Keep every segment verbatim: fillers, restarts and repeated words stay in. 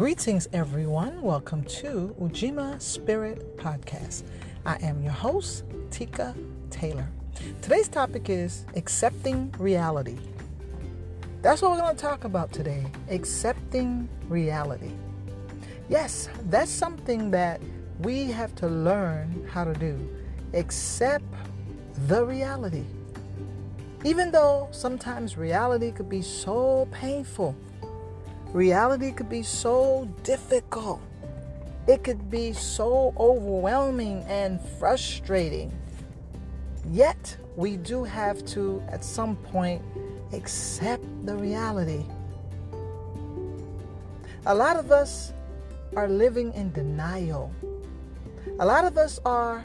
Greetings, everyone. Welcome to Ujima Spirit Podcast. I am your host, Tika Taylor. Today's topic is accepting reality. That's what we're going to talk about today, accepting reality. Yes, that's something that we have to learn how to do, accept the reality. Even though sometimes reality could be so painful, reality could be so difficult. It could be so overwhelming and frustrating. Yet, we do have to, at some point, accept the reality. A lot of us are living in denial. A lot of us are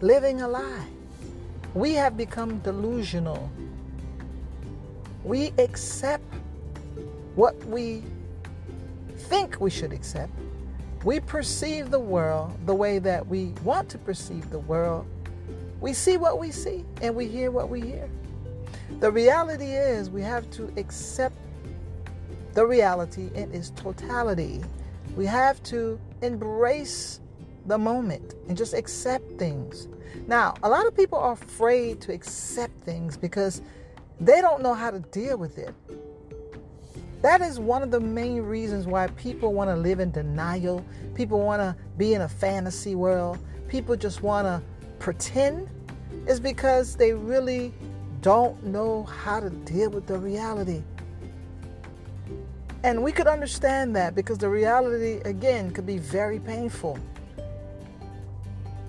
living a lie. We have become delusional. We accept what we think we should accept. We perceive the world the way that we want to perceive the world. We see what we see and we hear what we hear. The reality is we have to accept the reality in its totality. We have to embrace the moment and just accept things. Now, a lot of people are afraid to accept things because they don't know how to deal with it. That is one of the main reasons why people want to live in denial. People want to be in a fantasy world. People just want to pretend. It's because they really don't know how to deal with the reality. And we could understand that because the reality, again, could be very painful.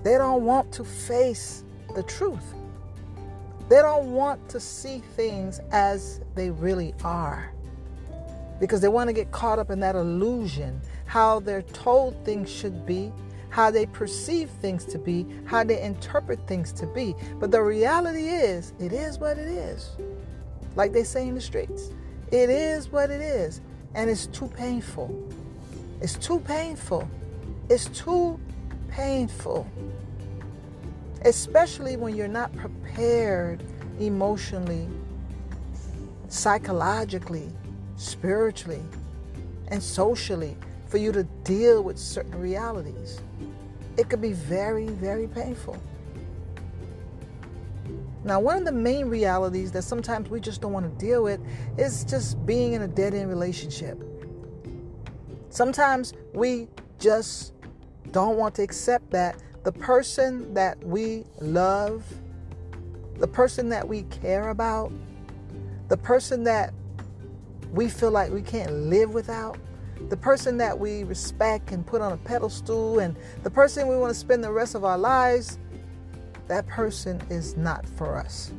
They don't want to face the truth. They don't want to see things as they really are, because they want to get caught up in that illusion, how they're told things should be, how they perceive things to be, how they interpret things to be. But the reality is, it is what it is. Like they say in the streets, it is what it is. And it's too painful. It's too painful. It's too painful. Especially when you're not prepared emotionally, psychologically, spiritually and socially for you to deal with certain realities. It could be very, very painful. Now, one of the main realities that sometimes we just don't want to deal with is just being in a dead-end relationship. Sometimes we just don't want to accept that the person that we love, the person that we care about, the person that we feel like we can't live without, the person that we respect and put on a pedestal, and the person we want to spend the rest of our lives, that person is not for us.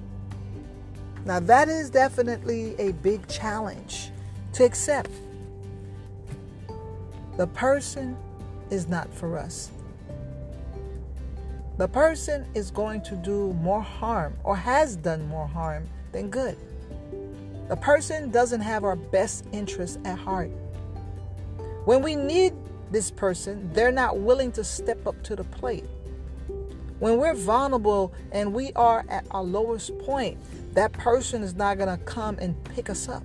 Now, that is definitely a big challenge to accept. The person is not for us. The person is going to do more harm or has done more harm than good. The person doesn't have our best interests at heart. When we need this person, they're not willing to step up to the plate. When we're vulnerable and we are at our lowest point, that person is not going to come and pick us up.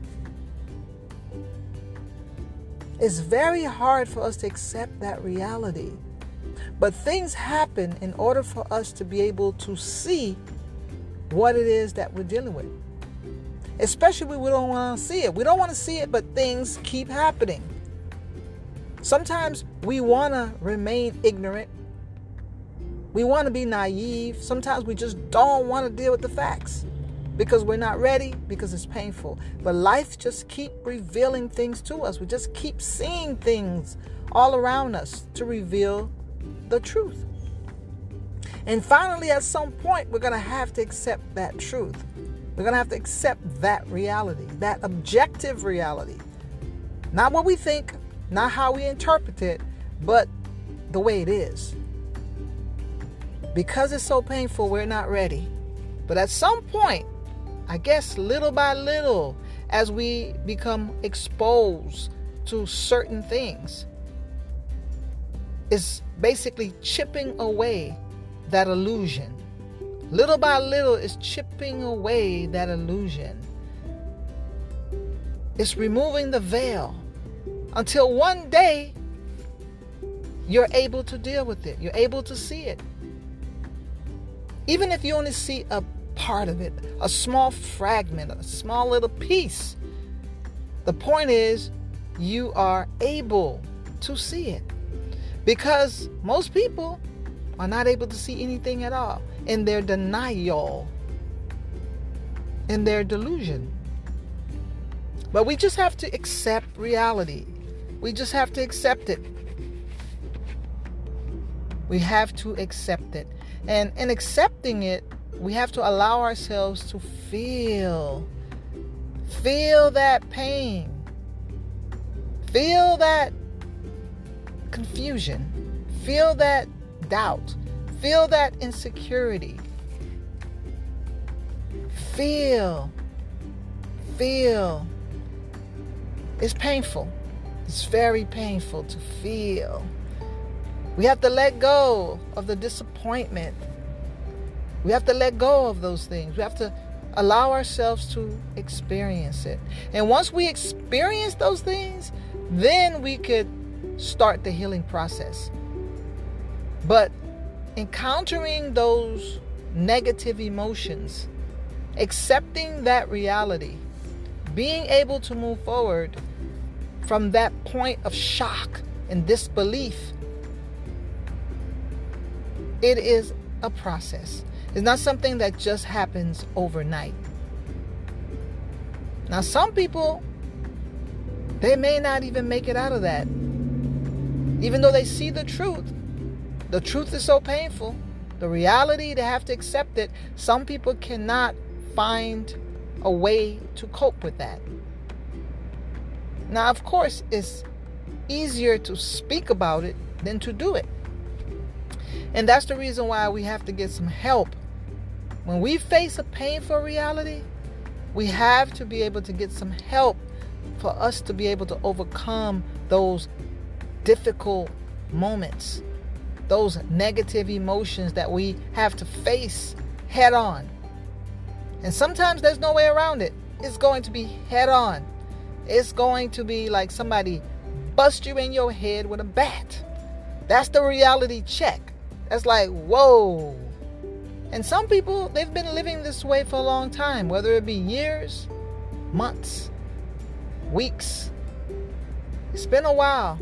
It's very hard for us to accept that reality. But things happen in order for us to be able to see what it is that we're dealing with. Especially when we don't want to see it. We don't want to see it, but things keep happening. Sometimes we want to remain ignorant. We want to be naive. Sometimes we just don't want to deal with the facts because we're not ready, because it's painful. But life just keeps revealing things to us. We just keep seeing things all around us to reveal the truth. And finally, at some point, we're going to have to accept that truth. We're going to have to accept that reality, that objective reality. Not what we think, not how we interpret it, but the way it is. Because it's so painful, we're not ready. But at some point, I guess little by little, as we become exposed to certain things, it's basically chipping away that illusion. Little by little, it's chipping away that illusion. It's removing the veil, until one day you're able to deal with it. You're able to see it. Even if you only see a part of it, a small fragment, a small little piece, the point is you are able to see it, because most people are not able to see anything at all in their denial, in their delusion. But we just have to accept reality. We just have to accept it. We have to accept it. And in accepting it, we have to allow ourselves to feel. Feel that pain. Feel that confusion. Feel that doubt. Feel that insecurity. Feel. Feel. It's painful. It's very painful to feel. We have to let go of the disappointment. We have to let go of those things. We have to allow ourselves to experience it. And once we experience those things, then we could start the healing process. But encountering those negative emotions, accepting that reality, being able to move forward from that point of shock and disbelief, it is a process. It's not something that just happens overnight. Now, some people, they may not even make it out of that. Even though they see the truth, the truth is so painful, the reality, they have to accept it. Some people cannot find a way to cope with that. Now, of course, it's easier to speak about it than to do it. And that's the reason why we have to get some help. When we face a painful reality, we have to be able to get some help for us to be able to overcome those difficult moments, those negative emotions that we have to face head on. And sometimes there's no way around it. It's going to be head on. It's going to be like somebody bust you in your head with a bat. That's the reality check. That's like, whoa. And some people, they've been living this way for a long time, whether it be years, months, weeks. It's been a while.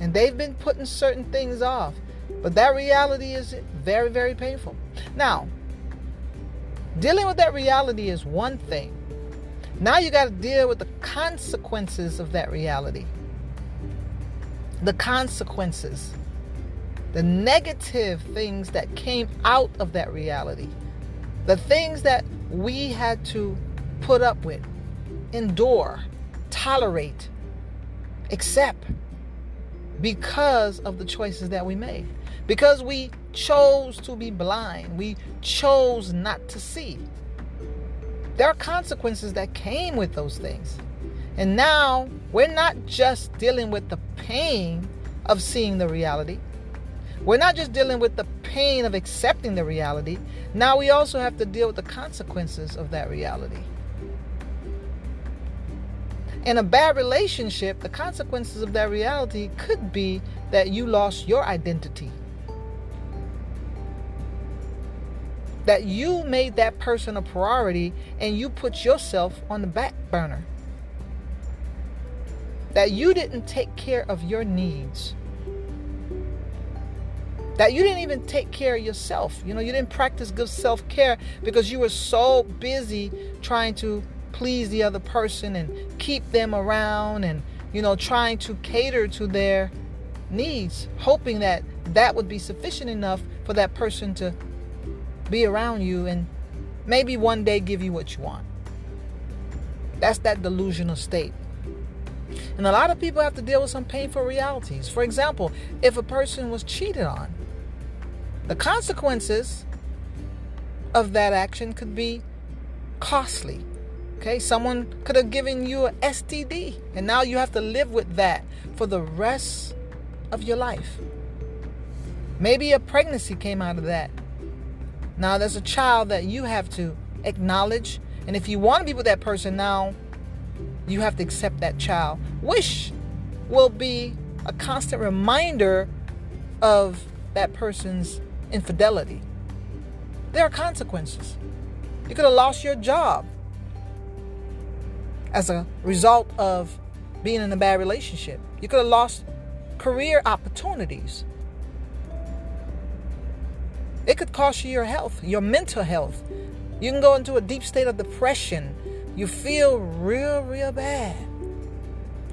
And they've been putting certain things off. But that reality is very, very painful. Now, dealing with that reality is one thing. Now you got to deal with the consequences of that reality. The consequences, the negative things that came out of that reality, the things that we had to put up with, endure, tolerate, accept, because of the choices that we made, because we chose to be blind, we chose not to see. There are consequences that came with those things. And now we're not just dealing with the pain of seeing the reality. We're not just dealing with the pain of accepting the reality. Now we also have to deal with the consequences of that reality. In a bad relationship, the consequences of that reality could be that you lost your identity. That you made that person a priority and you put yourself on the back burner. That you didn't take care of your needs. That you didn't even take care of yourself. You know, you didn't practice good self-care because you were so busy trying to please the other person and keep them around and, you know, trying to cater to their needs, hoping that that would be sufficient enough for that person to be around you and maybe one day give you what you want. That's that delusional state. And a lot of people have to deal with some painful realities. For example, if a person was cheated on, the consequences of that action could be costly. Okay, someone could have given you an S T D, and now you have to live with that for the rest of your life. Maybe a pregnancy came out of that. Now there's a child that you have to acknowledge, and if you want to be with that person now, you have to accept that child. Wish will be a constant reminder of that person's infidelity. There are consequences. You could have lost your job as a result of being in a bad relationship. You could have lost career opportunities. It could cost you your health, your mental health. You can go into a deep state of depression. You feel real, real bad.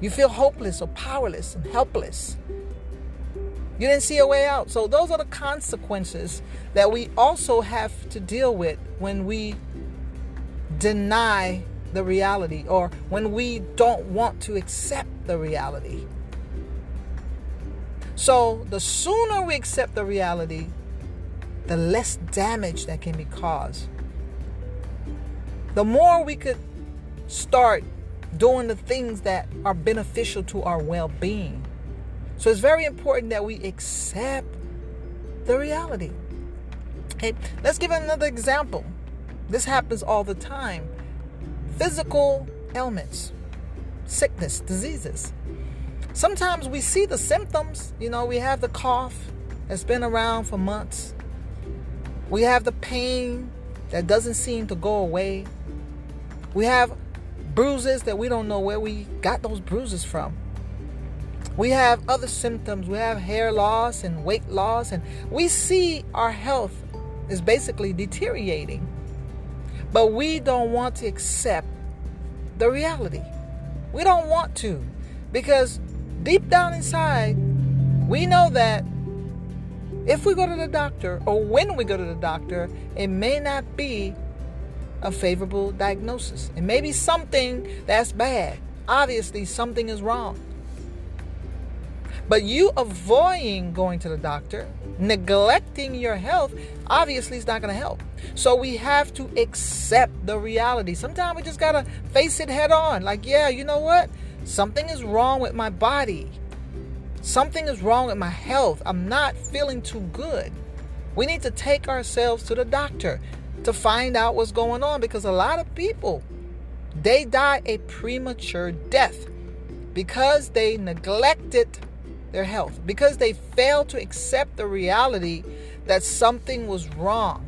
You feel hopeless or powerless and helpless. You didn't see a way out. So those are the consequences that we also have to deal with when we deny the reality, or when we don't want to accept the reality. So the sooner we accept the reality, the less damage that can be caused. The more we could start doing the things that are beneficial to our well-being. So it's very important that we accept the reality. Okay, let's give another example. This happens all the time. Physical ailments, sickness, diseases. Sometimes we see the symptoms. You know, we have the cough that's been around for months. We have the pain that doesn't seem to go away. We have bruises that we don't know where we got those bruises from. We have other symptoms. We have hair loss and weight loss, and we see our health is basically deteriorating. But we don't want to accept the reality. We don't want to, because deep down inside, we know that if we go to the doctor, or when we go to the doctor, it may not be a favorable diagnosis. It may be something that's bad. Obviously, something is wrong. But you avoiding going to the doctor, neglecting your health, obviously is not going to help. So we have to accept the reality. Sometimes we just got to face it head on. Like, yeah, you know what? Something is wrong with my body. Something is wrong with my health. I'm not feeling too good. We need to take ourselves to the doctor to find out what's going on, because a lot of people, they die a premature death because they neglected their health, because they failed to accept the reality that something was wrong.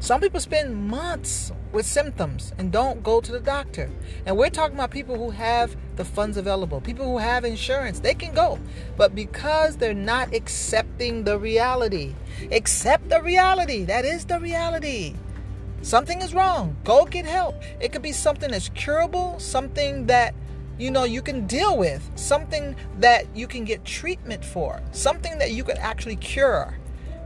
Some people spend months with symptoms and don't go to the doctor. And we're talking about people who have the funds available, people who have insurance, they can go. But because they're not accepting the reality, accept the reality, that is the reality. Something is wrong, go get help. It could be something that's curable, something that you know you can deal with, something that you can get treatment for, something that you can actually cure.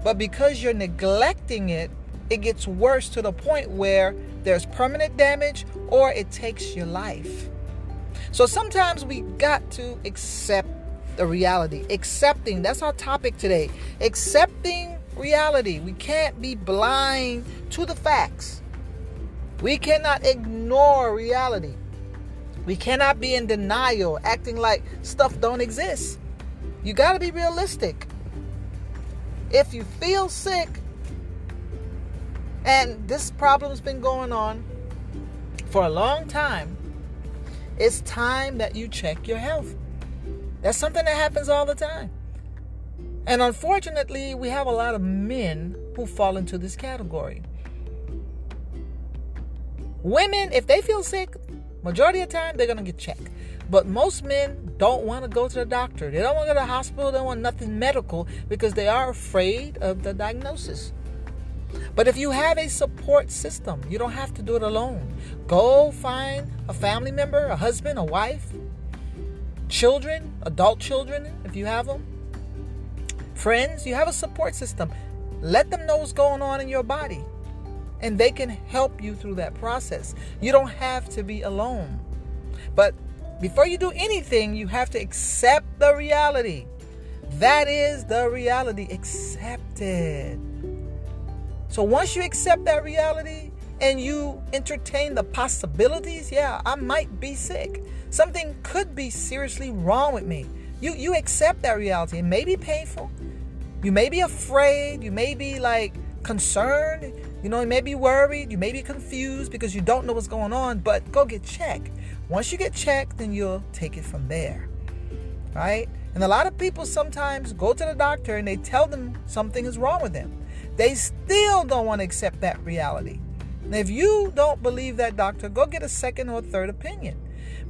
But because you're neglecting it, it gets worse to the point where there's permanent damage or it takes your life. So sometimes we got to accept the reality. Accepting, that's our topic today. Accepting reality. We can't be blind to the facts. We cannot ignore reality. We cannot be in denial, acting like stuff don't exist. You got to be realistic. If you feel sick, and this problem's been going on for a long time, it's time that you check your health. That's something that happens all the time. And unfortunately, we have a lot of men who fall into this category. Women, if they feel sick, majority of the time, they're going to get checked. But most men don't want to go to the doctor. They don't want to go to the hospital. They don't want nothing medical because they are afraid of the diagnosis. But if you have a support system, you don't have to do it alone. Go find a family member, a husband, a wife, children, adult children, if you have them, friends. You have a support system. Let them know what's going on in your body, and they can help you through that process. You don't have to be alone. But before you do anything, you have to accept the reality. That is the reality. Accept it. So once you accept that reality and you entertain the possibilities, yeah, I might be sick. Something could be seriously wrong with me. You you accept that reality. It may be painful. You may be afraid. You may be like concerned. You know, you may be worried, you may be confused because you don't know what's going on, but go get checked. Once you get checked, then you'll take it from there, right? And a lot of people sometimes go to the doctor and they tell them something is wrong with them. They still don't want to accept that reality. And if you don't believe that doctor, go get a second or third opinion.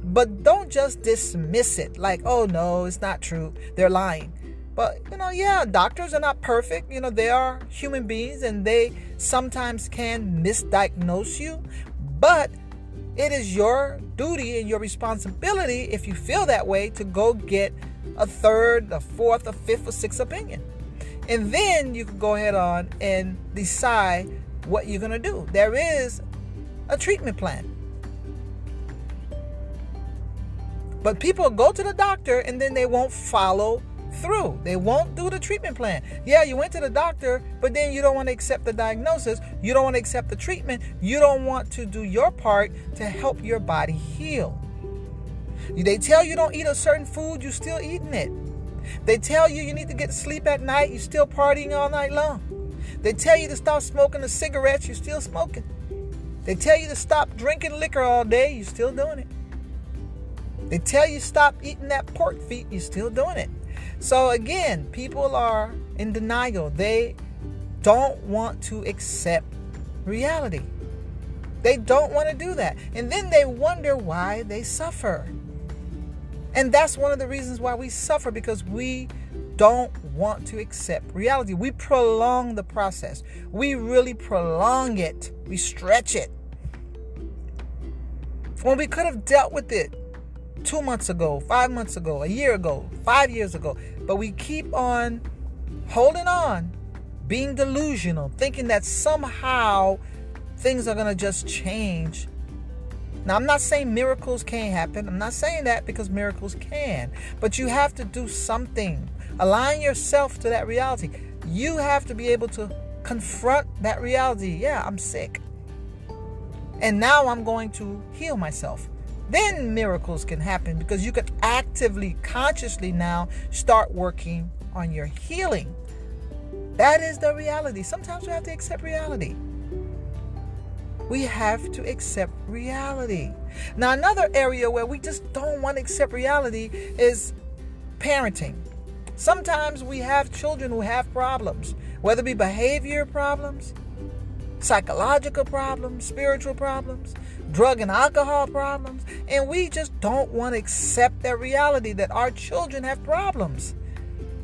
But don't just dismiss it like, oh, no, it's not true. They're lying. But, you know, yeah, doctors are not perfect. You know, they are human beings and they sometimes can misdiagnose you. But it is your duty and your responsibility, if you feel that way, to go get a third, a fourth, a fifth, or sixth opinion. And then you can go ahead on and decide what you're going to do. There is a treatment plan. But people go to the doctor and then they won't follow through. They won't do the treatment plan. Yeah, you went to the doctor, but then you don't want to accept the diagnosis. You don't want to accept the treatment. You don't want to do your part to help your body heal. They tell you don't eat a certain food, you're still eating it. They tell you you need to get sleep at night, you're still partying all night long. They tell you to stop smoking a cigarette, you're still smoking. They tell you to stop drinking liquor all day, you're still doing it. They tell you stop eating that pork feet, you're still doing it. So again, people are in denial. They don't want to accept reality. They don't want to do that. And then they wonder why they suffer. And that's one of the reasons why we suffer, because we don't want to accept reality. We prolong the process. We really prolong it. We stretch it. When we could have dealt with it two months ago, five months ago, a year ago, five years ago. But we keep on holding on, being delusional, thinking that somehow things are going to just change. Now, I'm not saying miracles can't happen. I'm not saying that, because miracles can. But you have to do something. Align yourself to that reality. You have to be able to confront that reality. Yeah, I'm sick. And now I'm going to heal myself. Then miracles can happen, because you can actively, consciously now start working on your healing. That is the reality. Sometimes we have to accept reality. We have to accept reality. Now, another area where we just don't want to accept reality is parenting. Sometimes we have children who have problems, whether it be behavior problems, psychological problems, spiritual problems, drug and alcohol problems, and we just don't want to accept that reality that our children have problems.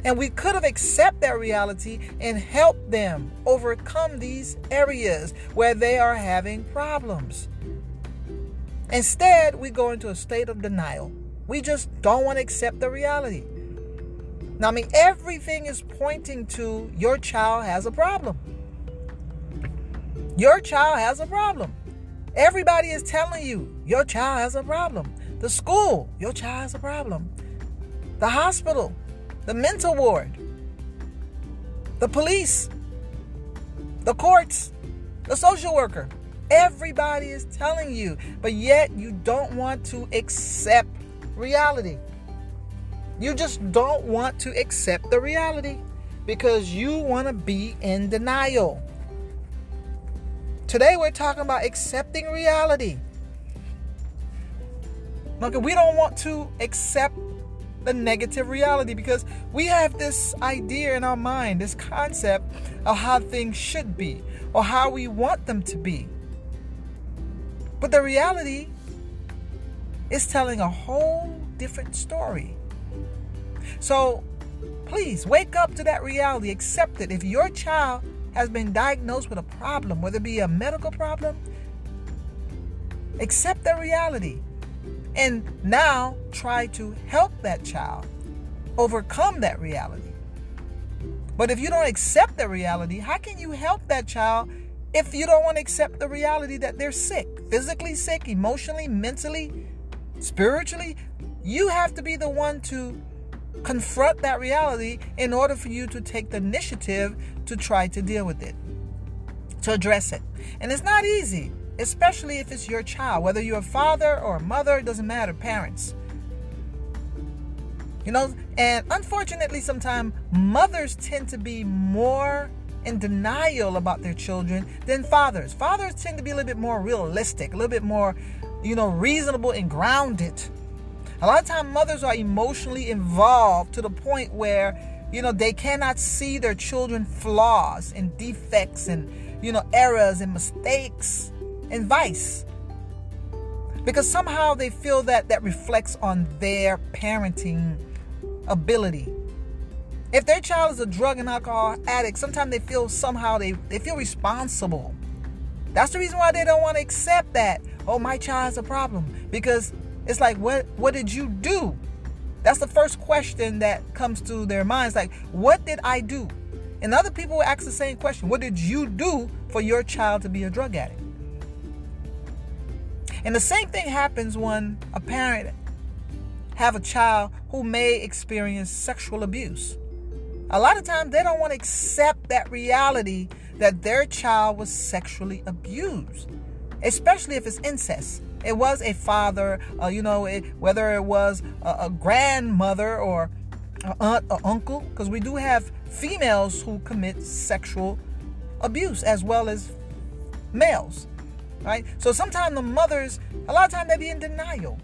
And we could have accepted that reality and helped them overcome these areas where they are having problems. Instead, we go into a state of denial. We just don't want to accept the reality. Now, I mean, everything is pointing to your child has a problem. Your child has a problem. Everybody is telling you, your child has a problem. The school, your child has a problem. The hospital, the mental ward, the police, the courts, the social worker. Everybody is telling you, but yet you don't want to accept reality. You just don't want to accept the reality because you want to be in denial. Today we're talking about accepting reality. Okay, we don't want to accept the negative reality because we have this idea in our mind, this concept of how things should be or how we want them to be. But the reality is telling a whole different story. So please wake up to that reality, accept it. If your child has been diagnosed with a problem, whether it be a medical problem, accept the reality. And now try to help that child overcome that reality. But if you don't accept the reality, how can you help that child if you don't want to accept the reality that they're sick? Physically sick, emotionally, mentally, spiritually. You have to be the one to confront that reality in order for you to take the initiative to try to deal with it, to address it. And it's not easy. Especially if it's your child, whether you're a father or a mother, it doesn't matter, parents. You know, and unfortunately sometimes mothers tend to be more in denial about their children than fathers. Fathers tend to be a little bit more realistic, a little bit more, you know, reasonable and grounded. A lot of times mothers are emotionally involved to the point where, you know, they cannot see their children's flaws and defects and, you know, errors and mistakes and vice. Because somehow they feel that that reflects on their parenting ability. If their child is a drug and alcohol addict, sometimes they feel somehow they, they feel responsible. That's the reason why they don't want to accept that, oh, my child's a problem. Because it's like, what, what did you do? That's the first question that comes to their minds. Like, what did I do? And other people will ask the same question. What did you do for your child to be a drug addict? And the same thing happens when a parent have a child who may experience sexual abuse. A lot of times they don't want to accept that reality that their child was sexually abused, especially if it's incest. It was a father, uh, you know, it, whether it was a, a grandmother or an aunt or uncle, because we do have females who commit sexual abuse as well as males, right? So sometimes the mothers, a lot of times they be in denial.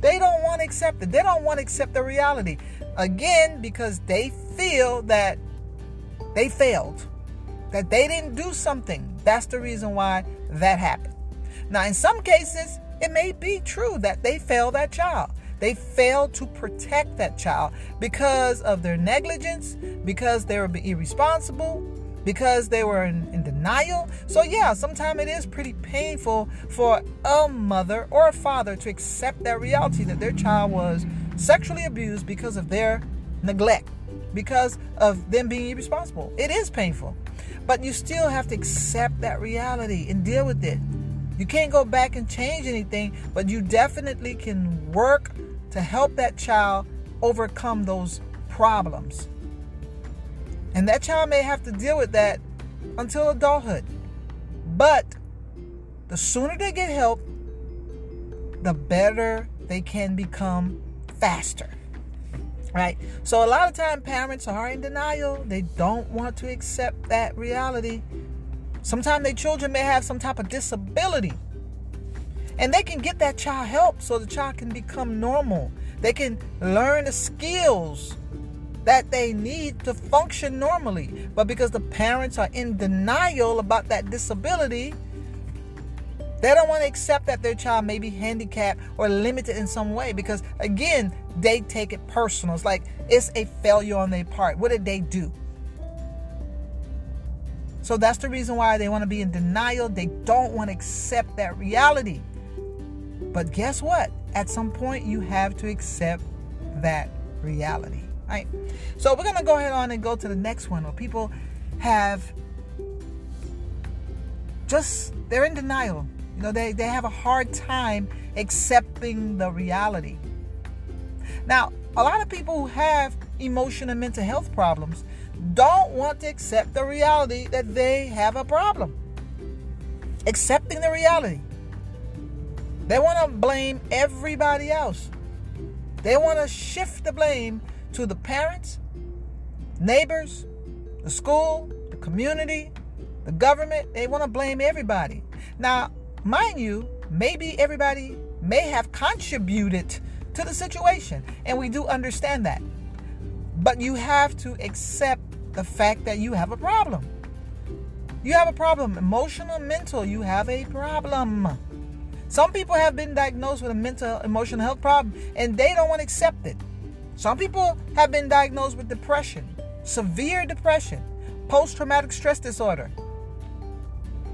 They don't want to accept it. They don't want to accept the reality. Again, because they feel that they failed, that they didn't do something. That's the reason why that happened. Now, in some cases, it may be true that they failed that child. They failed to protect that child because of their negligence, because they were irresponsible, because they were in, in denial. So, yeah, sometimes it is pretty painful for a mother or a father to accept that reality that their child was sexually abused because of their neglect, because of them being irresponsible. It is painful, but you still have to accept that reality and deal with it. You can't go back and change anything, but you definitely can work to help that child overcome those problems. And that child may have to deal with that until adulthood. But the sooner they get help, the better they can become faster, right? So a lot of time parents are in denial. They don't want to accept that reality. Sometimes their children may have some type of disability, and they can get that child help so the child can become normal. They can learn the skills that they need to function normally. But because the parents are in denial about that disability, they don't want to accept that their child may be handicapped or limited in some way because, again, they take it personal. It's like it's a failure on their part. What did they do? So that's the reason why they want to be in denial. They don't want to accept that reality. But guess what? At some point, you have to accept that reality, right? So we're going to go ahead on and go to the next one where people have just, they're in denial. You know, they, they have a hard time accepting the reality. Now, a lot of people who have emotional and mental health problems don't want to accept the reality that they have a problem. Accepting the reality. They want to blame everybody else. They want to shift the blame to the parents, neighbors, the school, the community, the government. They want to blame everybody. Now, mind you, maybe everybody may have contributed to the situation, and we do understand that. But you have to accept the fact that you have a problem. You have a problem. Emotional, mental, you have a problem. Some people have been diagnosed with a mental, emotional health problem, and they don't want to accept it. Some people have been diagnosed with depression, severe depression, post-traumatic stress disorder.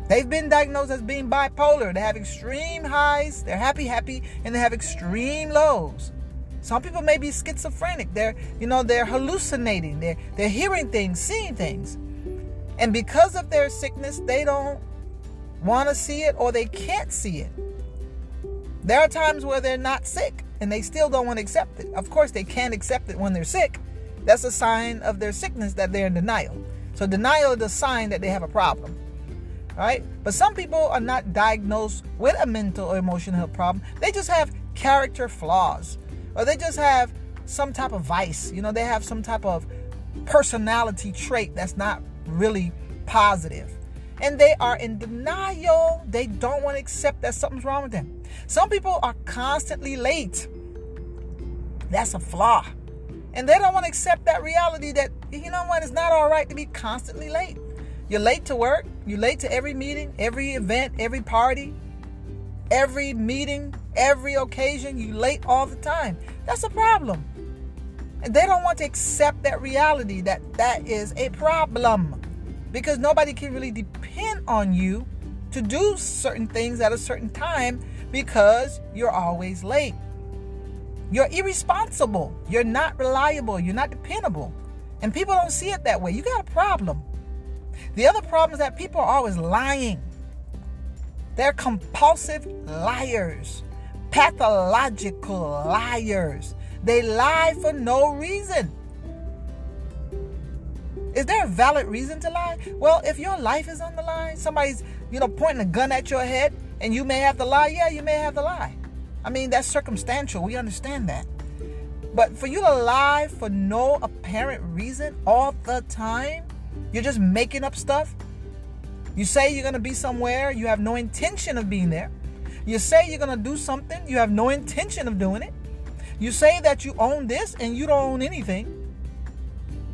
They've been diagnosed as being bipolar. They have extreme highs, they're happy, happy, and they have extreme lows. Some people may be schizophrenic. They're, you know, they're hallucinating. They're, they're hearing things, seeing things. And because of their sickness, they don't want to see it or they can't see it. There are times where they're not sick and they still don't want to accept it. Of course, they can't accept it when they're sick. That's a sign of their sickness that they're in denial. So denial is a sign that they have a problem. All right? But some people are not diagnosed with a mental or emotional health problem. They just have character flaws. Or they just have some type of vice. You know, they have some type of personality trait that's not really positive. And they are in denial. They don't want to accept that something's wrong with them. Some people are constantly late. That's a flaw. And they don't want to accept that reality that, you know what, it's not all right to be constantly late. You're late to work. You're late to every meeting, every event, every party, every meeting, every occasion. You're late all the time. That's a problem. And they don't want to accept that reality that that is a problem. Because nobody can really depend on you to do certain things at a certain time because you're always late. You're irresponsible. You're not reliable. You're not dependable. And people don't see it that way. You got a problem. The other problem is that people are always lying. They're compulsive liars, pathological liars. They lie for no reason. Is there a valid reason to lie? Well, if your life is on the line, somebody's, you know, pointing a gun at your head and you may have to lie. Yeah, you may have to lie. I mean, that's circumstantial. We understand that. But for you to lie for no apparent reason all the time, you're just making up stuff. You say you're going to be somewhere. You have no intention of being there. You say you're going to do something. You have no intention of doing it. You say that you own this and you don't own anything.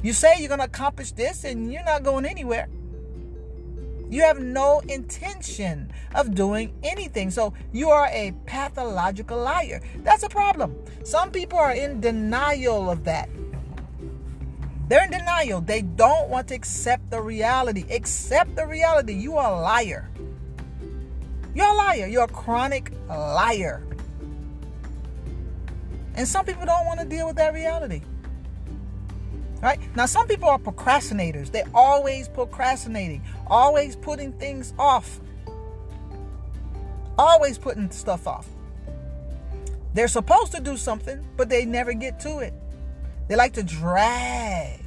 You say you're going to accomplish this and you're not going anywhere. You have no intention of doing anything. So you are a pathological liar. That's a problem. Some people are in denial of that. They're in denial. They don't want to accept the reality. Accept the reality. You are a liar. You're a liar. You're a chronic liar. And some people don't want to deal with that reality. Right? Now, some people are procrastinators. They're always procrastinating, always putting things off, always putting stuff off. They're supposed to do something, but they never get to it. They like to drag.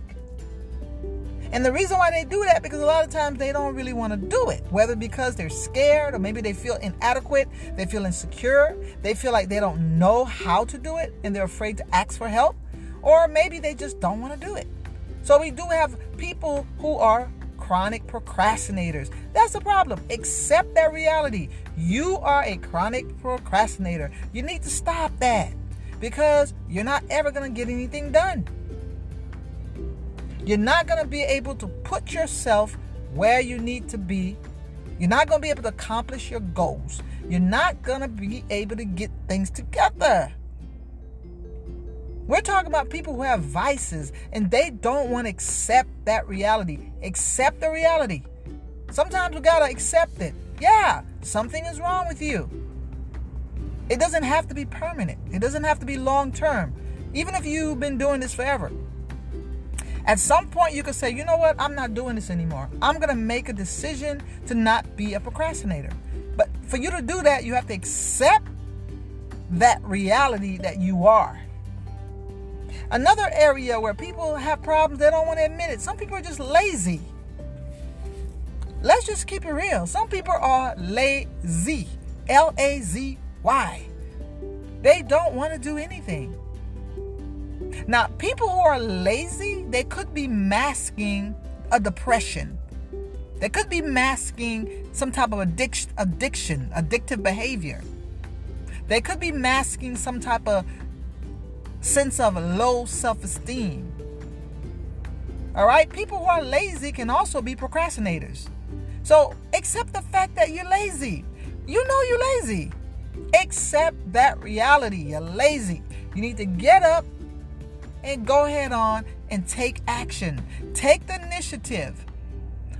And the reason why they do that, because a lot of times they don't really want to do it, whether because they're scared or maybe they feel inadequate, they feel insecure, they feel like they don't know how to do it and they're afraid to ask for help. Or maybe they just don't want to do it. So we do have people who are chronic procrastinators. That's the problem. Accept that reality. You are a chronic procrastinator. You need to stop that because you're not ever going to get anything done. You're not going to be able to put yourself where you need to be. You're not going to be able to accomplish your goals. You're not going to be able to get things together. We're talking about people who have vices and they don't want to accept that reality. Accept the reality. Sometimes we gotta accept it. Yeah, something is wrong with you. It doesn't have to be permanent. It doesn't have to be long term. Even if you've been doing this forever. At some point you can say, you know what? I'm not doing this anymore. I'm gonna make a decision to not be a procrastinator. But for you to do that, you have to accept that reality that you are. Another area where people have problems, they don't want to admit it. Some people are just lazy. Let's just keep it real. Some people are lazy. L A Z Y. They don't want to do anything. Now, people who are lazy, they could be masking a depression. They could be masking some type of addic- addiction, addictive behavior. They could be masking some type of sense of low self-esteem. All right? People who are lazy can also be procrastinators. So accept the fact that you're lazy. You know you're lazy. Accept that reality. You're lazy. You need to get up and go ahead on and take action. Take the initiative.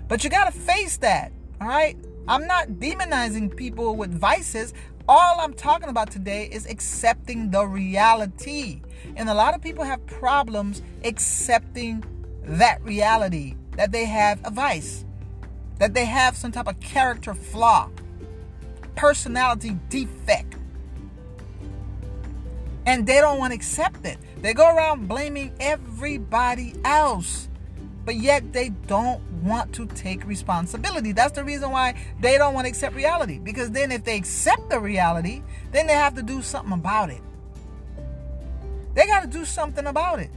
But you got to face that. All right? I'm not demonizing people with vices. All I'm talking about today is accepting the reality. And a lot of people have problems accepting that reality, that they have a vice, that they have some type of character flaw, personality defect. And they don't want to accept it. They go around blaming everybody else, but yet they don't want to take responsibility. That's the reason why they don't want to accept reality. Because then if they accept the reality, then they have to do something about it. They got to do something about it.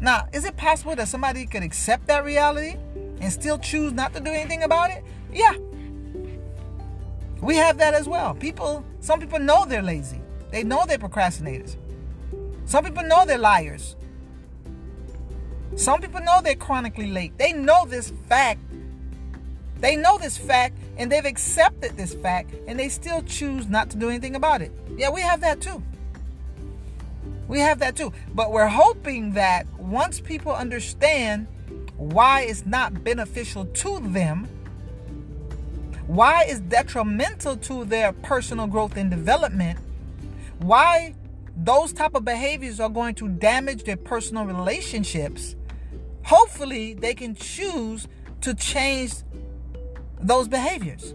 Now, is it possible that somebody could accept that reality and still choose not to do anything about it? Yeah. We have that as well. People, some people know they're lazy. They know they're procrastinators. Some people know they're liars. Some people know they're chronically late. They know this fact. They know this fact, and they've accepted this fact, and they still choose not to do anything about it. Yeah, we have that too. We have that too. But we're hoping that once people understand why it's not beneficial to them, why it's detrimental to their personal growth and development, why those type of behaviors are going to damage their personal relationships, hopefully they can choose to change those behaviors.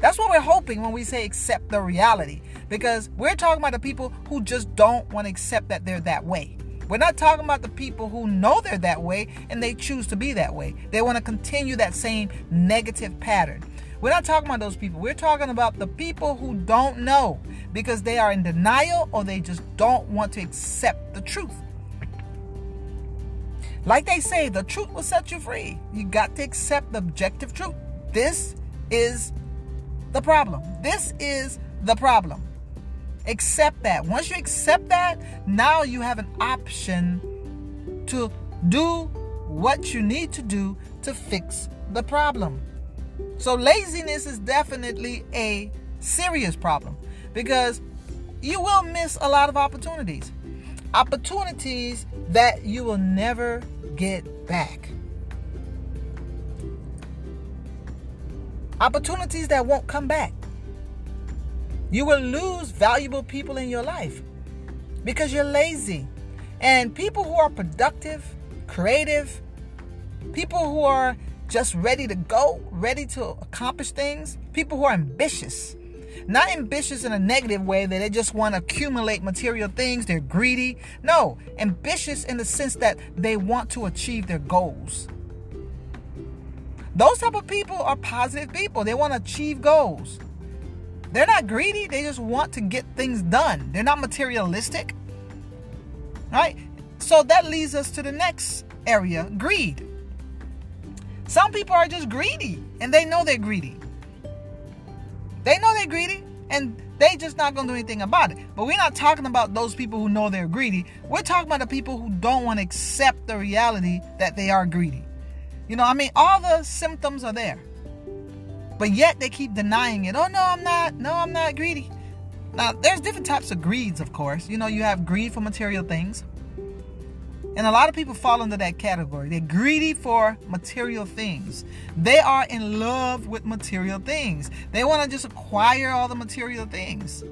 That's what we're hoping when we say accept the reality, because we're talking about the people who just don't want to accept that they're that way. We're not talking about the people who know they're that way and they choose to be that way. They want to continue that same negative pattern. We're not talking about those people. We're talking about the people who don't know because they are in denial or they just don't want to accept the truth. Like they say, the truth will set you free. You got to accept the objective truth. This is the problem. This is the problem. Accept that. Once you accept that, now you have an option to do what you need to do to fix the problem. So laziness is definitely a serious problem because you will miss a lot of opportunities. Opportunities that you will never get back. Opportunities that won't come back. You will lose valuable people in your life because you're lazy. And people who are productive, creative, people who are just ready to go, ready to accomplish things. People who are ambitious. Not ambitious in a negative way that they just want to accumulate material things. They're greedy. No, ambitious in the sense that they want to achieve their goals. Those type of people are positive people. They want to achieve goals. They're not greedy. They just want to get things done. They're not materialistic. All right? So that leads us to the next area, greed. Some people are just greedy, and they know they're greedy. They know they're greedy, and they just not going to do anything about it. But we're not talking about those people who know they're greedy. We're talking about the people who don't want to accept the reality that they are greedy. You know, I mean, all the symptoms are there. But yet they keep denying it. Oh, no, I'm not. No, I'm not greedy. Now, there's different types of greeds, of course. You know, you have greed for material things. And a lot of people fall under that category. They're greedy for material things. They are in love with material things. They want to just acquire all the material things.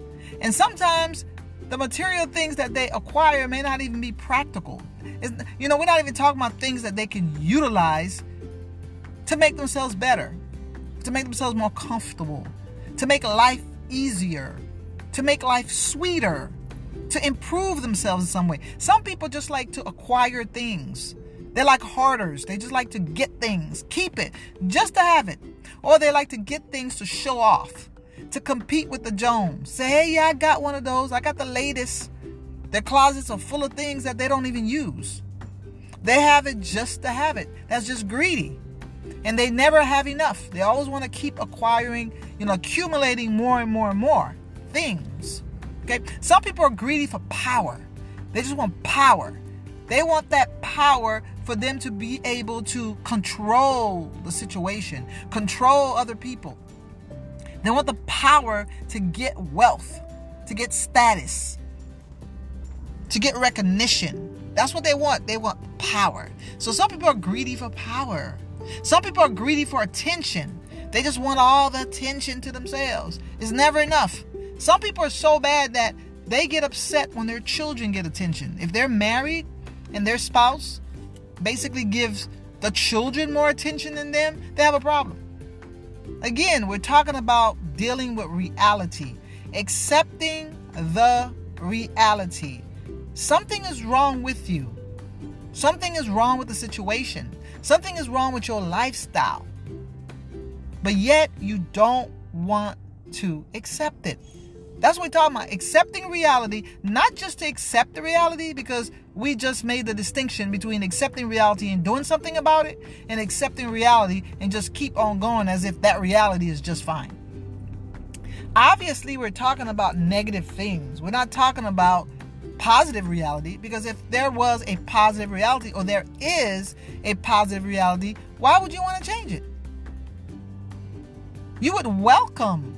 And sometimes the material things that they acquire may not even be practical. It's, you know, we're not even talking about things that they can utilize to make themselves better, to make themselves more comfortable, to make life easier, to make life sweeter, to improve themselves in some way. Some people just like to acquire things. They're like hoarders. They just like to get things, keep it, just to have it. Or they like to get things to show off, to compete with the Jones. Say, hey, yeah, I got one of those. I got the latest. Their closets are full of things that they don't even use. They have it just to have it. That's just greedy. And they never have enough. They always want to keep acquiring, you know, accumulating more and more and more things. Okay. Some people are greedy for power. They just want power. They want that power for them to be able to control the situation, control other people. They want the power to get wealth, to get status, to get recognition. That's what they want. They want power. So some people are greedy for power. Some people are greedy for attention. They just want all the attention to themselves. It's never enough. Some people are so bad that they get upset when their children get attention. If they're married and their spouse basically gives the children more attention than them, they have a problem. Again, we're talking about dealing with reality, accepting the reality. Something is wrong with you. Something is wrong with the situation. Something is wrong with your lifestyle. But yet you don't want to accept it. That's what we're talking about. Accepting reality, not just to accept the reality, because we just made the distinction between accepting reality and doing something about it, and accepting reality and just keep on going as if that reality is just fine. Obviously, we're talking about negative things. We're not talking about positive reality, because if there was a positive reality, or there is a positive reality, why would you want to change it? You would welcome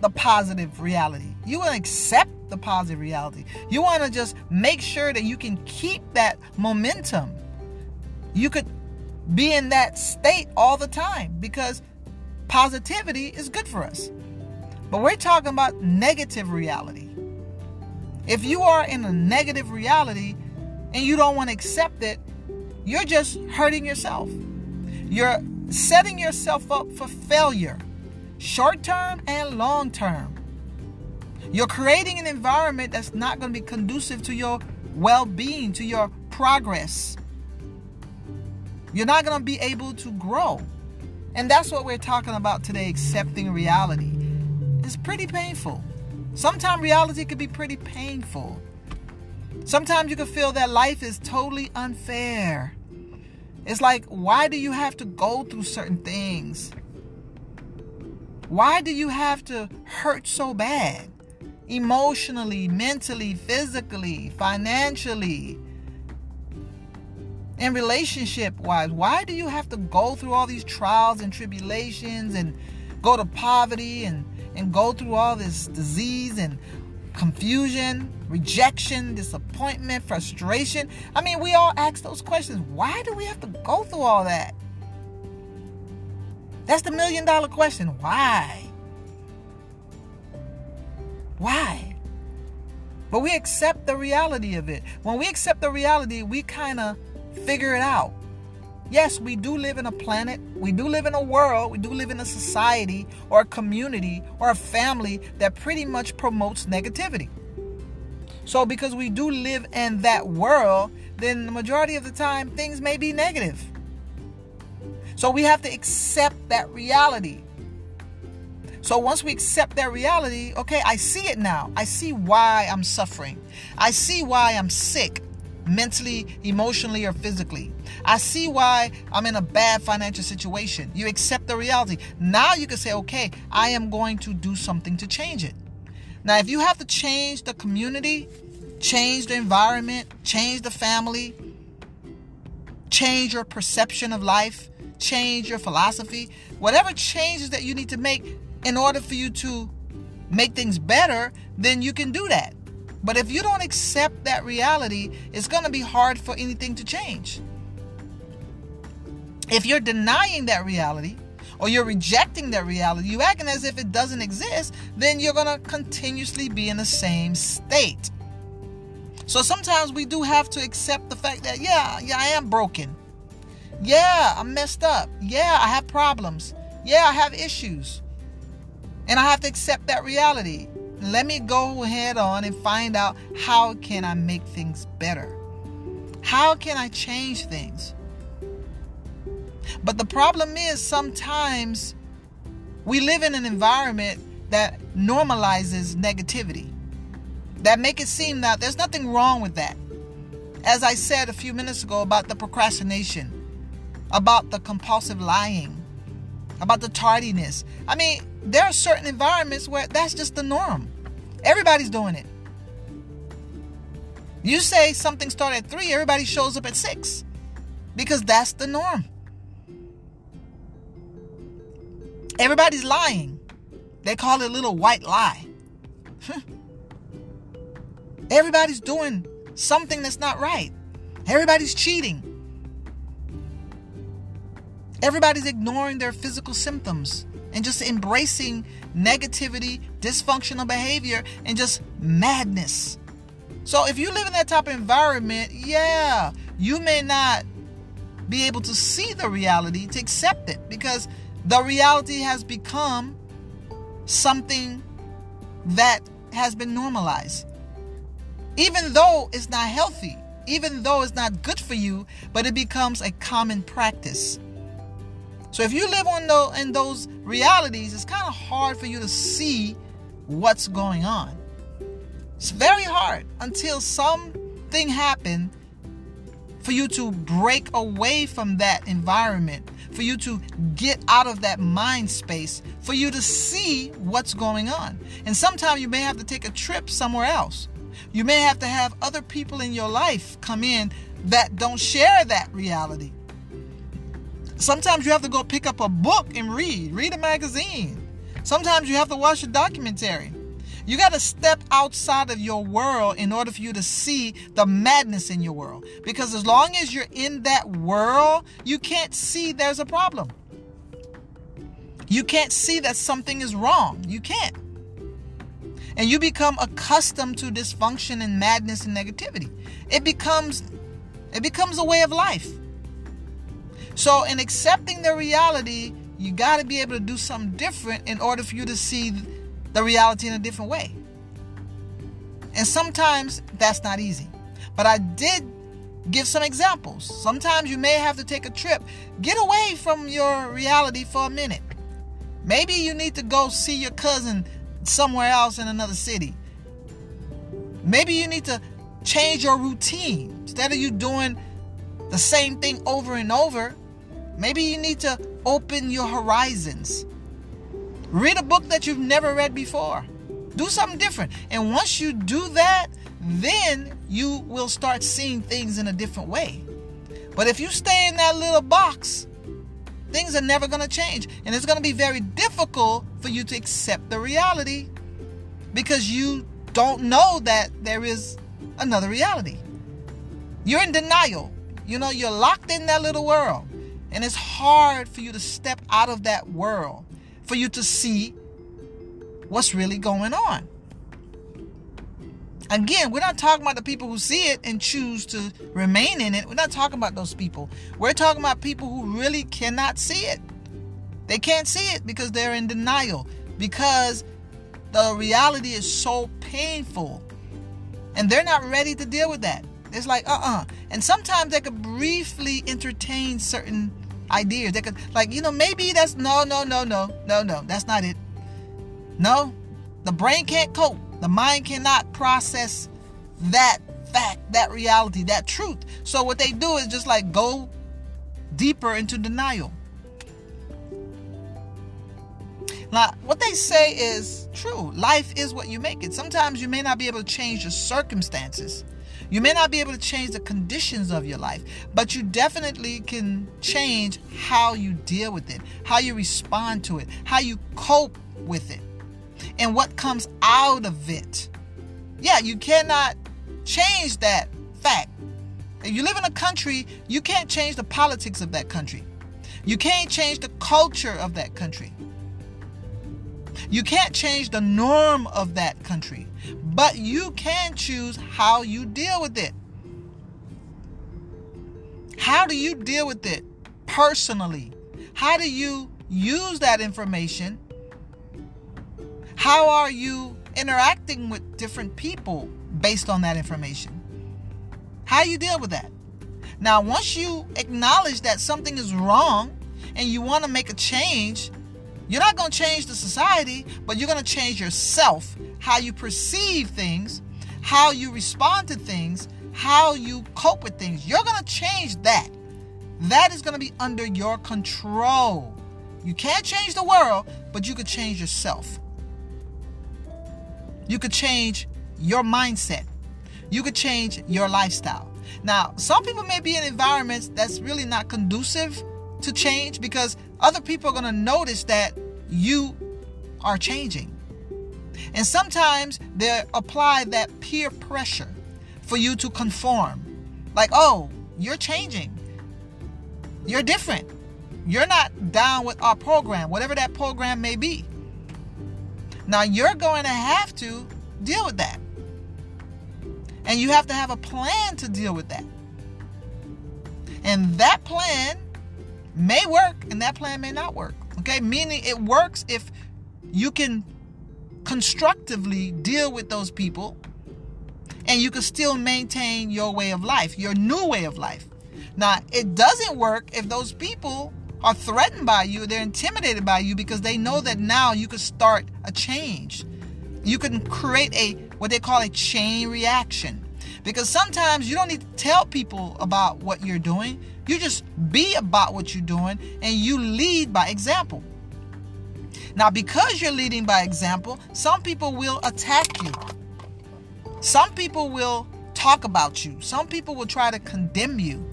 the positive reality. You want to accept the positive reality. You want to just make sure that you can keep that momentum. You could be in that state all the time, because positivity is good for us. But we're talking about negative reality. If you are in a negative reality and you don't want to accept it, you're just hurting yourself. You're setting yourself up for failure, short-term and long-term. You're creating an environment that's not going to be conducive to your well-being, to your progress. You're not going to be able to grow. And that's what we're talking about today, accepting reality. It's pretty painful. Sometimes reality can be pretty painful. Sometimes you can feel that life is totally unfair. It's like, why do you have to go through certain things? Why do you have to hurt so bad? Emotionally, mentally, physically, financially, and relationship-wise. Why do you have to go through all these trials and tribulations and go to poverty and, and go through all this disease and confusion, rejection, disappointment, frustration? I mean, we all ask those questions. Why do we have to go through all that? That's the million dollar question. Why? Why? But we accept the reality of it. When we accept the reality, we kind of figure it out. Yes, we do live in a planet. We do live in a world. We do live in a society or a community or a family that pretty much promotes negativity. So because we do live in that world, then the majority of the time things may be negative. So we have to accept that reality. So once we accept that reality, okay, I see it now. I see why I'm suffering. I see why I'm sick mentally, emotionally, or physically. I see why I'm in a bad financial situation. You accept the reality. Now you can say, okay, I am going to do something to change it. Now, if you have to change the community, change the environment, change the family, change your perception of life, change your philosophy, whatever changes that you need to make in order for you to make things better, then you can do that. But if you don't accept that reality, it's going to be hard for anything to change. If you're denying that reality, or you're rejecting that reality, you're acting as if it doesn't exist, then you're going to continuously be in the same state. So sometimes we do have to accept the fact that, yeah, yeah, I am broken. Yeah, I'm messed up. Yeah, I have problems. Yeah, I have issues. And I have to accept that reality. Let me go head on and find out, how can I make things better? How can I change things? But the problem is, sometimes we live in an environment that normalizes negativity, that make it seem that there's nothing wrong with that. As I said a few minutes ago about the procrastination, about the compulsive lying, about the tardiness. I mean, there are certain environments where that's just the norm. Everybody's doing it. You say something started at three, everybody shows up at six, because that's the norm. Everybody's lying. They call it a little white lie. Everybody's doing something that's not right. Everybody's cheating. Everybody's ignoring their physical symptoms and just embracing negativity, dysfunctional behavior, and just madness. So if you live in that type of environment, yeah, you may not be able to see the reality to accept it, because the reality has become something that has been normalized. Even though it's not healthy, even though it's not good for you, but it becomes a common practice. So if you live on those, in those realities, it's kind of hard for you to see what's going on. It's very hard until something happened for you to break away from that environment, for you to get out of that mind space, for you to see what's going on. And sometimes you may have to take a trip somewhere else. You may have to have other people in your life come in that don't share that reality. Sometimes you have to go pick up a book and read, read a magazine. Sometimes you have to watch a documentary. You got to step outside of your world in order for you to see the madness in your world. Because as long as you're in that world, you can't see there's a problem. You can't see that something is wrong. You can't. And you become accustomed to dysfunction and madness and negativity. It becomes, it becomes a way of life. So in accepting the reality, you got to be able to do something different in order for you to see the reality in a different way. And sometimes that's not easy. But I did give some examples. Sometimes you may have to take a trip. Get away from your reality for a minute. Maybe you need to go see your cousin somewhere else in another city. Maybe you need to change your routine. Instead of you doing the same thing over and over, maybe you need to open your horizons. Read a book that you've never read before. Do something different. And once you do that, then you will start seeing things in a different way. But if you stay in that little box, things are never going to change. And it's going to be very difficult for you to accept the reality because you don't know that there is another reality. You're in denial. You know, you're locked in that little world. And it's hard for you to step out of that world, for you to see what's really going on. Again, we're not talking about the people who see it and choose to remain in it. We're not talking about those people. We're talking about people who really cannot see it. They can't see it because they're in denial, because the reality is so painful and they're not ready to deal with that. It's like, uh-uh. And sometimes they could briefly entertain certain ideas. They could, like, you know, maybe that's no, no, no, no, no, no. That's not it. No, the brain can't cope. The mind cannot process that fact, that reality, that truth. So what they do is just like go deeper into denial. Now, what they say is true. Life is what you make it. Sometimes you may not be able to change your circumstances. You may not be able to change the conditions of your life, but you definitely can change how you deal with it, how you respond to it, how you cope with it, and what comes out of it. Yeah, you cannot change that fact. If you live in a country, you can't change the politics of that country. You can't change the culture of that country. You can't change the norm of that country, but you can choose how you deal with it. How do you deal with it personally? How do you use that information? How are you interacting with different people based on that information? How you deal with that? Now, once you acknowledge that something is wrong and you want to make a change, you're not going to change the society, but you're going to change yourself, how you perceive things, how you respond to things, how you cope with things. You're going to change that. That is going to be under your control. You can't change the world, but you could change yourself. You could change your mindset. You could change your lifestyle. Now, some people may be in environments that's really not conducive to change, because other people are going to notice that you are changing. And sometimes they apply that peer pressure for you to conform. Like, oh, you're changing. You're different. You're not down with our program, whatever that program may be. Now, you're going to have to deal with that. And you have to have a plan to deal with that. And that plan may work and that plan may not work. Okay, meaning it works if you can constructively deal with those people and you can still maintain your way of life, your new way of life. Now, it doesn't work if those people are threatened by you, they're intimidated by you, because they know that now you can start a change. you can create a what they call a chain reaction. Because sometimes you don't need to tell people about what you're doing. You just be about what you're doing and you lead by example. Now, because you're leading by example, some people will attack you. Some people will talk about you. Some people will try to condemn you.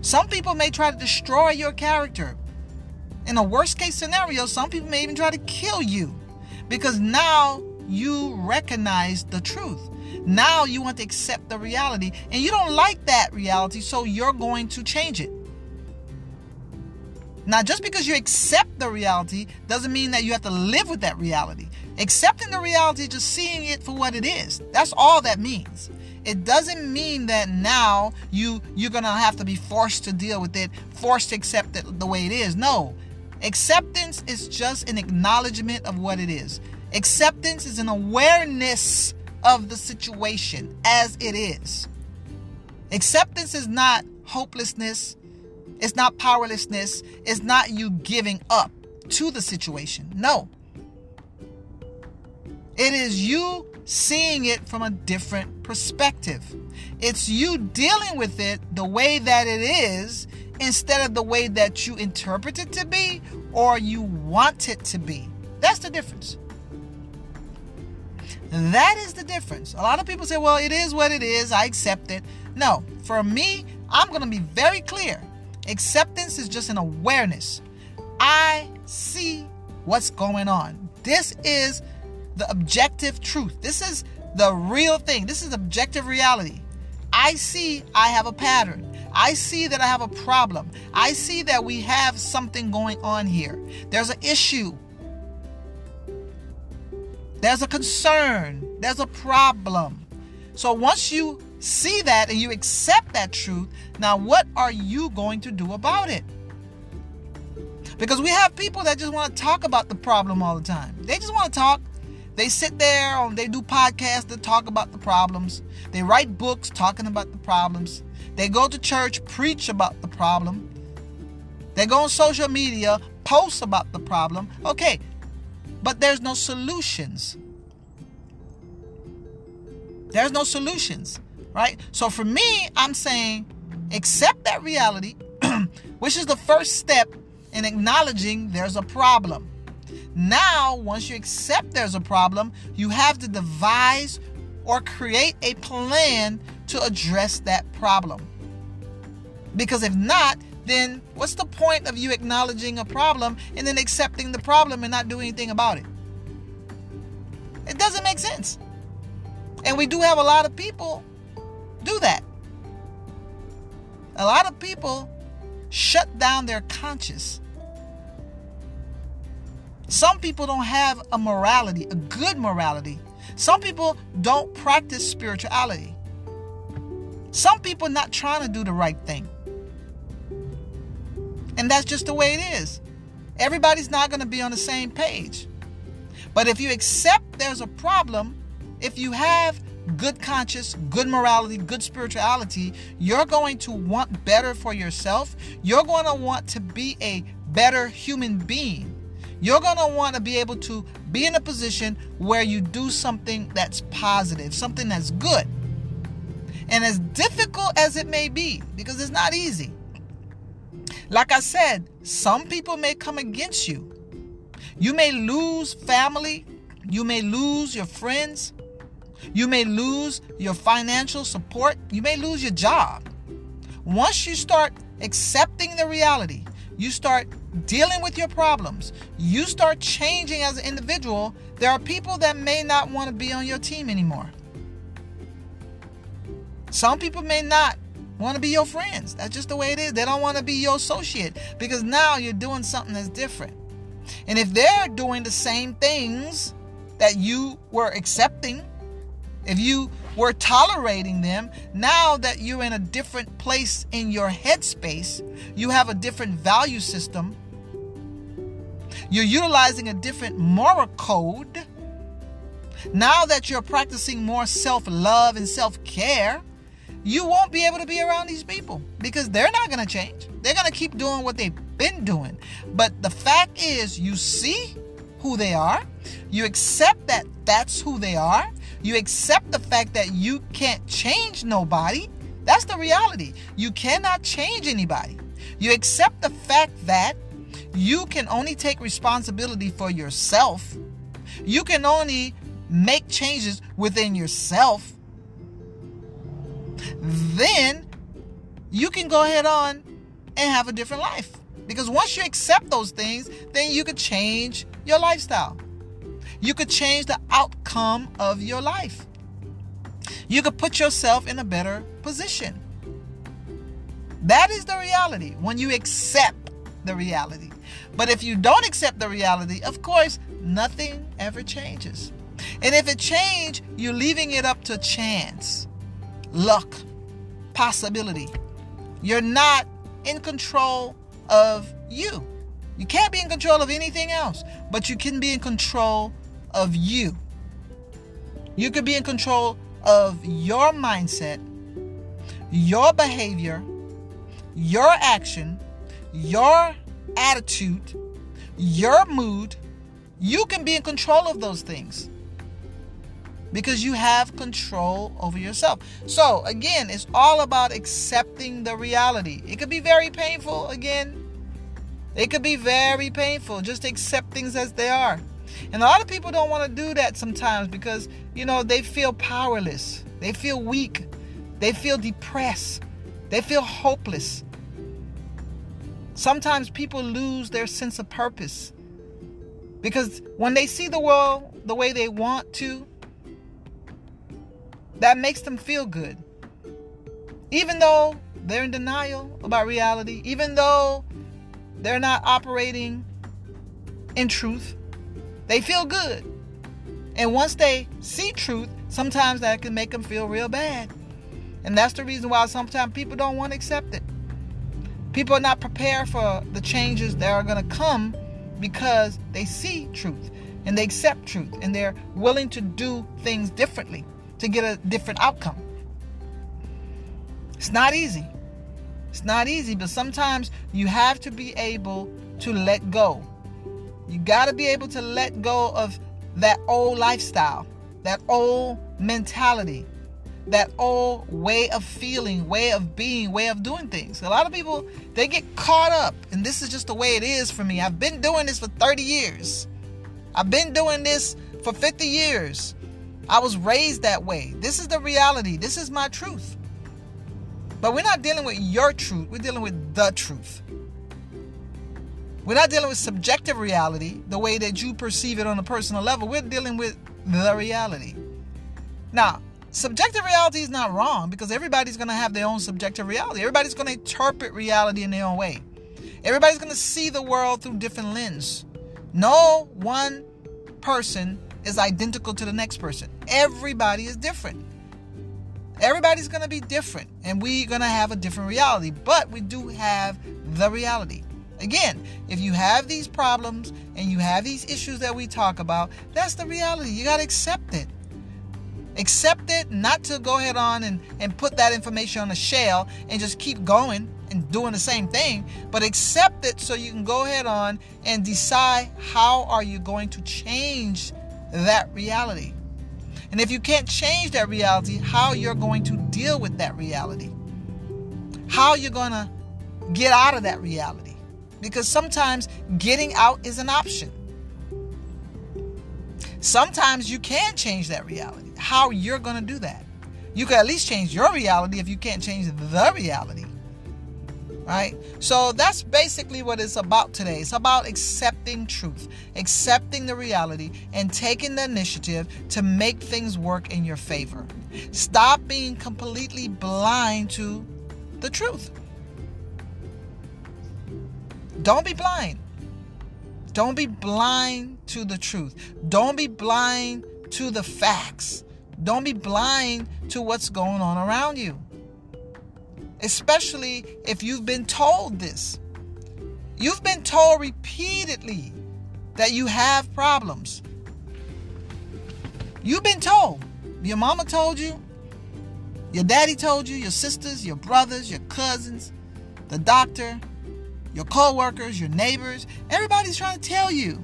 Some people may try to destroy your character. In a worst case scenario, some people may even try to kill you because now you recognize the truth. Now you want to accept the reality and you don't like that reality, so you're going to change it. Now, just because you accept the reality doesn't mean that you have to live with that reality. Accepting the reality is just seeing it for what it is. That's all that means. It doesn't mean that now you, you're going to have to be forced to deal with it, forced to accept it the way it is. No. Acceptance is just an acknowledgement of what it is. Acceptance is an awareness of the situation as it is. Acceptance is not hopelessness. It's not powerlessness. It's not you giving up to the situation. No. It is you seeing it from a different perspective. It's you dealing with it the way that it is instead of the way that you interpret it to be or you want it to be. That's the difference. That is the difference. A lot of people say, well, it is what it is. I accept it. No, for me, I'm going to be very clear. Acceptance is just an awareness. I see what's going on. This is the objective truth. This is the real thing. This is objective reality. I see I have a pattern. I see that I have a problem. I see that we have something going on here. There's an issue. There's a concern. There's a problem. So once you see that and you accept that truth, now what are you going to do about it? Because we have people that just want to talk about the problem all the time. They just want to talk. They sit there, or they do podcasts that talk about the problems. They write books talking about the problems. They go to church, preach about the problem. They go on social media, post about the problem. Okay, but there's no solutions. There's no solutions. Right? So for me, I'm saying accept that reality, which is the first step in acknowledging there's a problem. Now, once you accept there's a problem, you have to devise or create a plan to address that problem. Because if not, then what's the point of you acknowledging a problem and then accepting the problem and not doing anything about it? It doesn't make sense. And we do have a lot of people do that. A lot of people shut down their conscience. Some people don't have a morality, a good morality. Some people don't practice spirituality. Some people not trying to do the right thing. And that's just the way it is. Everybody's not going to be on the same page. But if you accept there's a problem, if you have good conscience, good morality, good spirituality, you're going to want better for yourself. You're going to want to be a better human being. You're going to want to be able to be in a position where you do something that's positive, something that's good. And as difficult as it may be, because it's not easy. Like I said, some people may come against you. You may lose family. You may lose your friends. You may lose your financial support. You may lose your job. Once you start accepting the reality, you start dealing with your problems, you start changing as an individual, there are people that may not want to be on your team anymore. Some people may not want to be your friends. That's just the way it is. They don't want to be your associate because now you're doing something that's different. And if they're doing the same things that you were accepting, if you were tolerating them, now that you're in a different place in your headspace, you have a different value system, you're utilizing a different moral code, now that you're practicing more self-love and self-care, you won't be able to be around these people because they're not going to change. They're going to keep doing what they've been doing. But the fact is, you see who they are, you accept that that's who they are. You accept the fact that you can't change nobody. That's the reality. You cannot change anybody. You accept the fact that you can only take responsibility for yourself. You can only make changes within yourself. Then you can go ahead on and have a different life. Because once you accept those things, then you could change your lifestyle. You could change the outcome of your life. You could put yourself in a better position. That is the reality when you accept the reality. But if you don't accept the reality, of course, nothing ever changes. And if it changes, you're leaving it up to chance, luck, possibility. You're not in control of you. You can't be in control of anything else, but you can be in control of you. You could be in control of your mindset, your behavior, your action, your attitude, your mood. You can be in control of those things because you have control over yourself. So again, it's all about accepting the reality. It could be very painful. Again, it could be very painful. Just accept things as they are. And a lot of people don't want to do that sometimes because, you know, they feel powerless. They feel weak. They feel depressed. They feel hopeless. Sometimes people lose their sense of purpose because when they see the world the way they want to, that makes them feel good. Even though they're in denial about reality, even though they're not operating in truth, they feel good. And once they see truth, sometimes that can make them feel real bad. And that's the reason why sometimes people don't want to accept it. People are not prepared for the changes that are going to come because they see truth and they accept truth and they're willing to do things differently to get a different outcome. It's not easy. It's not easy, but sometimes you have to be able to let go. You got to be able to let go of that old lifestyle, that old mentality, that old way of feeling, way of being, way of doing things. A lot of people, they get caught up, and this is just the way it is for me. I've been doing this for thirty years. I've been doing this for fifty years. I was raised that way. This is the reality. This is my truth. But we're not dealing with your truth. We're dealing with the truth. We're not dealing with subjective reality, the way that you perceive it on a personal level. We're dealing with the reality. Now, subjective reality is not wrong because everybody's going to have their own subjective reality. Everybody's going to interpret reality in their own way. Everybody's going to see the world through different lens. No one person is identical to the next person. Everybody is different. Everybody's going to be different, and we're going to have a different reality, but we do have the reality. Again, if you have these problems and you have these issues that we talk about, that's the reality. You got to accept it. Accept it, not to go ahead on and, and put that information on a shell and just keep going and doing the same thing, but accept it so you can go ahead on and decide how are you going to change that reality. And if you can't change that reality, how you're going to deal with that reality. How you're going to get out of that reality. Because sometimes getting out is an option. Sometimes you can change that reality. How you're going to do that. You can at least change your reality if you can't change the reality. Right? So that's basically what it's about today. It's about accepting truth, accepting the reality, and taking the initiative to make things work in your favor. Stop being completely blind to the truth. Don't be blind. Don't be blind to the truth. Don't be blind to the facts. Don't be blind to what's going on around you. Especially if you've been told this. You've been told repeatedly that you have problems. You've been told. Your mama told you. Your daddy told you. Your sisters, your brothers, your cousins, the doctor, your co-workers, your neighbors. Everybody's trying to tell you.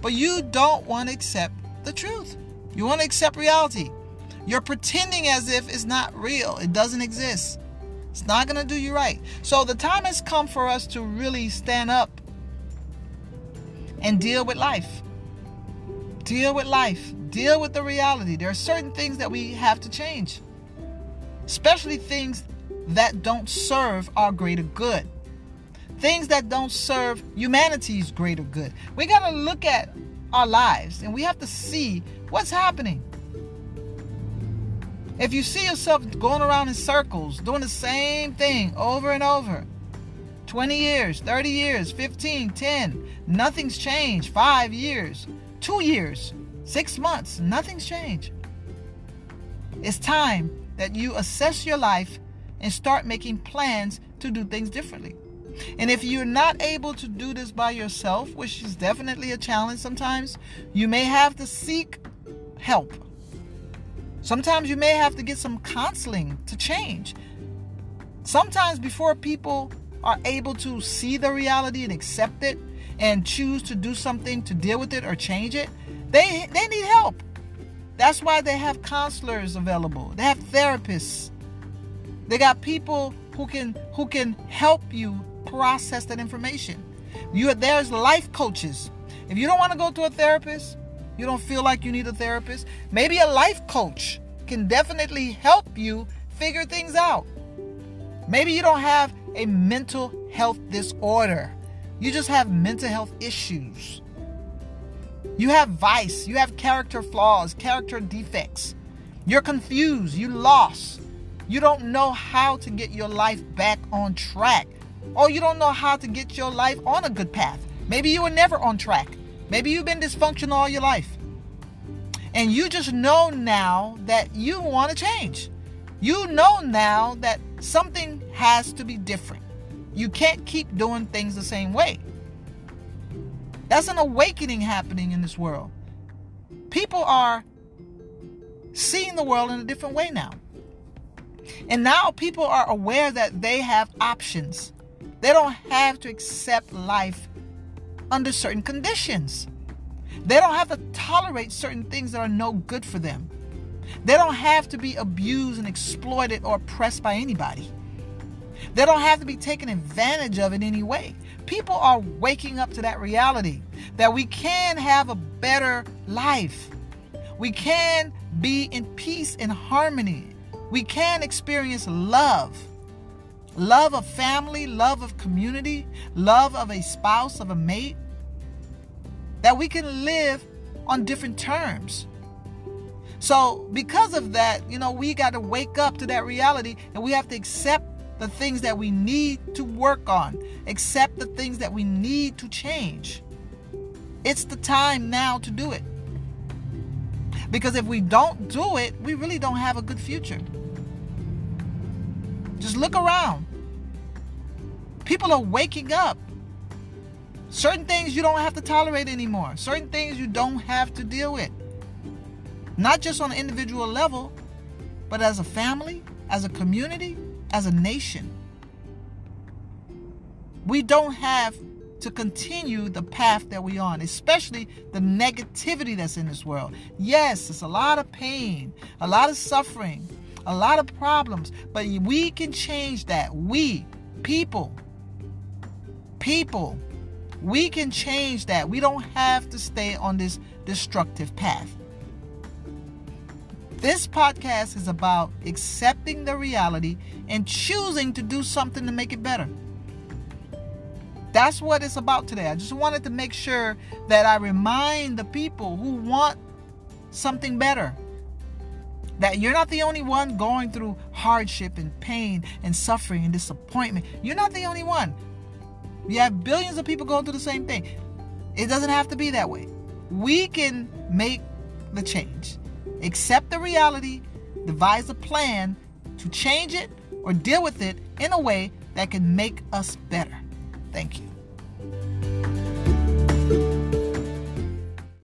But you don't want to accept the truth. You want to accept reality. You're pretending as if it's not real. It doesn't exist. It's not going to do you right. So the time has come for us to really stand up and deal with life. Deal with life. Deal with the reality. There are certain things that we have to change, especially things that don't serve our greater good. Things that don't serve humanity's greater good. We got to look at our lives and we have to see what's happening. If you see yourself going around in circles, doing the same thing over and over, twenty years, thirty years, fifteen, ten, nothing's changed, five years, two years, six months, nothing's changed. It's time that you assess your life and start making plans to do things differently. And if you're not able to do this by yourself, which is definitely a challenge sometimes, you may have to seek help. Sometimes you may have to get some counseling to change. Sometimes before people are able to see the reality and accept it and choose to do something to deal with it or change it, they, they need help. That's why they have counselors available. They have therapists. They got people who can who can help you process that information. You are, there's life coaches. If you don't want to go to a therapist, you don't feel like you need a therapist, maybe a life coach can definitely help you figure things out. Maybe you don't have a mental health disorder. You just have mental health issues. You have vice. You have character flaws, character defects. You're confused. You lost. You don't know how to get your life back on track. Or you don't know how to get your life on a good path. Maybe you were never on track. Maybe you've been dysfunctional all your life. And you just know now that you want to change. You know now that something has to be different. You can't keep doing things the same way. That's an awakening happening in this world. People are seeing the world in a different way now. And now people are aware that they have options. They don't have to accept life under certain conditions. They don't have to tolerate certain things that are no good for them. They don't have to be abused and exploited or oppressed by anybody. They don't have to be taken advantage of in any way. People are waking up to that reality that we can have a better life. We can be in peace and harmony. We can experience love. Love of family, love of community, love of a spouse, of a mate. That we can live on different terms. So because of that, you know, we got to wake up to that reality and we have to accept the things that we need to work on. Accept the things that we need to change. It's the time now to do it. Because if we don't do it, we really don't have a good future. Just look around. People are waking up. Certain things you don't have to tolerate anymore. Certain things you don't have to deal with. Not just on an individual level, but as a family, as a community, as a nation. We don't have to continue the path that we're on, especially the negativity that's in this world. Yes, it's a lot of pain, a lot of suffering, a lot of problems, but we can change that. We, people, people, we can change that. We don't have to stay on this destructive path. This podcast is about accepting the reality and choosing to do something to make it better. That's what it's about today. I just wanted to make sure that I remind the people who want something better, that you're not the only one going through hardship and pain and suffering and disappointment. You're not the only one. You have billions of people going through the same thing. It doesn't have to be that way. We can make the change. Accept the reality, devise a plan to change it or deal with it in a way that can make us better. Thank you.